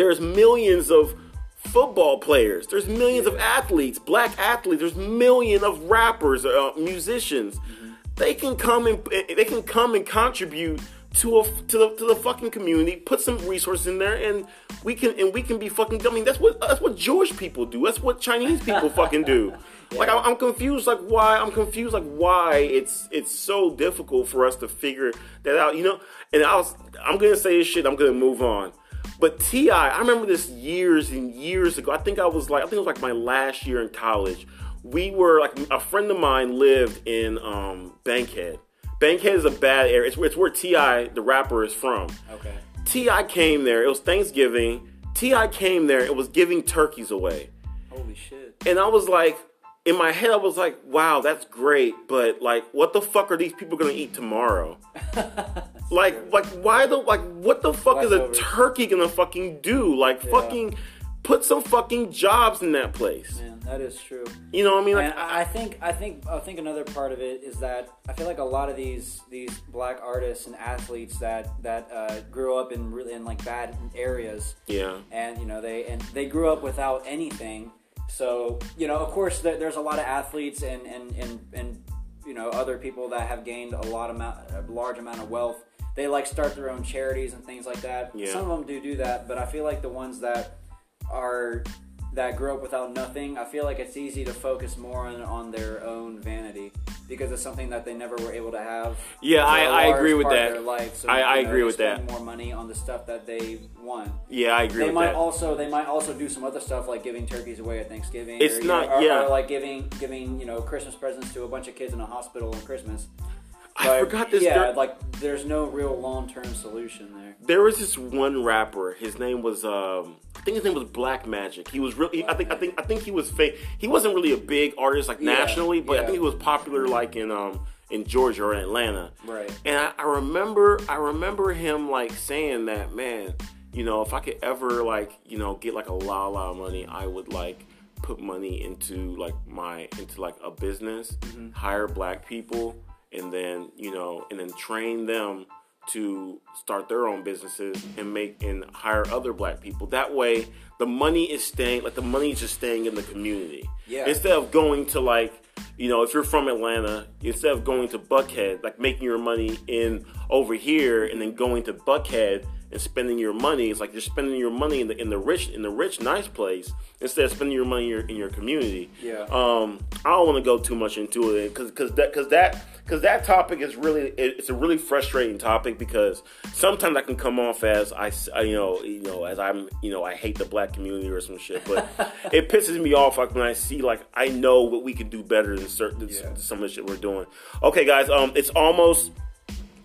There's millions of football players. There's millions of athletes, black athletes. There's millions of rappers, uh, musicians. Mm-hmm. They can come and they can come and contribute to a, to the to the fucking community, put some resources in there, and we can and we can be fucking. I mean, that's what that's what Jewish people do. That's what Chinese people fucking do. Yeah. Like I, I'm confused. Like why I'm confused. Like why it's it's so difficult for us to figure that out. You know. And I was, I'm gonna say this shit. I'm gonna move on. But T I, I remember this years and years ago. I think I was like, I think it was like my last year in college. We were like a friend of mine lived in um, Bankhead. Bankhead is a bad area. It's, it's where T I, the rapper, is from. Okay. T I came there. It was Thanksgiving. T I came there. It was giving turkeys away. Holy shit. And I was like, in my head, I was like, wow, that's great. But, like, what the fuck are these people going to eat tomorrow? like, true. like, why the, like, what the fuck Life's is a over. turkey going to fucking do? Like, yeah. fucking put some fucking jobs in that place. Yeah. That is true. You know what I mean? Like, and I think I think I think another part of it is that I feel like a lot of these these black artists and athletes that that uh, grew up in really in like bad areas. Yeah. And you know they and they grew up without anything. So you know, of course, th- there's a lot of athletes and and, and and you know other people that have gained a lot amount a large amount of wealth. They like start their own charities and things like that. Yeah. Some of them do do that, but I feel like the ones that are that grew up without nothing, I feel like it's easy to focus more on, on their own vanity because it's something that they never were able to have. Yeah, I, I agree with that. Their life, so I, I know, agree with that. Spend more money on the stuff that they want. Yeah, I agree. They with might that. also they might also do some other stuff like giving turkeys away at Thanksgiving. It's or, not know, or, yeah, or like giving giving you know Christmas presents to a bunch of kids in a hospital on Christmas. But I forgot this. Yeah, dirt. like there's no real long term solution there. There was this one rapper. His name was, um, I think his name was Black Magic. He was really, I think, I think, I think he was fake. He wasn't really a big artist like yeah, nationally, but yeah. I think he was popular like in um in Georgia or Atlanta. Right. And I, I remember, I remember him like saying that, man, you know, if I could ever like, you know, get like a la la money, I would like put money into like my into like a business, mm-hmm. hire black people. And then, you know, and then train them to start their own businesses and make and hire other black people. That way, the money is staying, like the money is just staying in the community. Yeah. Instead of going to like, you know, if you're from Atlanta, instead of going to Buckhead, like making your money in over here and then going to Buckhead and spending your money, it's like you're spending your money in the in the rich in the rich nice place instead of spending your money in your, in your community. Yeah. Um, I don't want to go too much into it because because that because that. Because that topic is really, it's a really frustrating topic because sometimes I can come off as, I, you know, you know, as I'm, you know, I hate the black community or some shit, but it pisses me off like when I see, like, I know what we can do better than certain, yeah. some of the shit we're doing. Okay, guys, um, it's almost,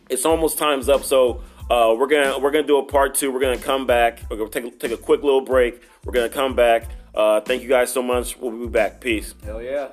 it's almost time's up, so uh, we're gonna, we're gonna do a part two, we're gonna come back, we're gonna take, take a quick little break, we're gonna come back, uh, thank you guys so much, we'll be back, peace. Hell yeah.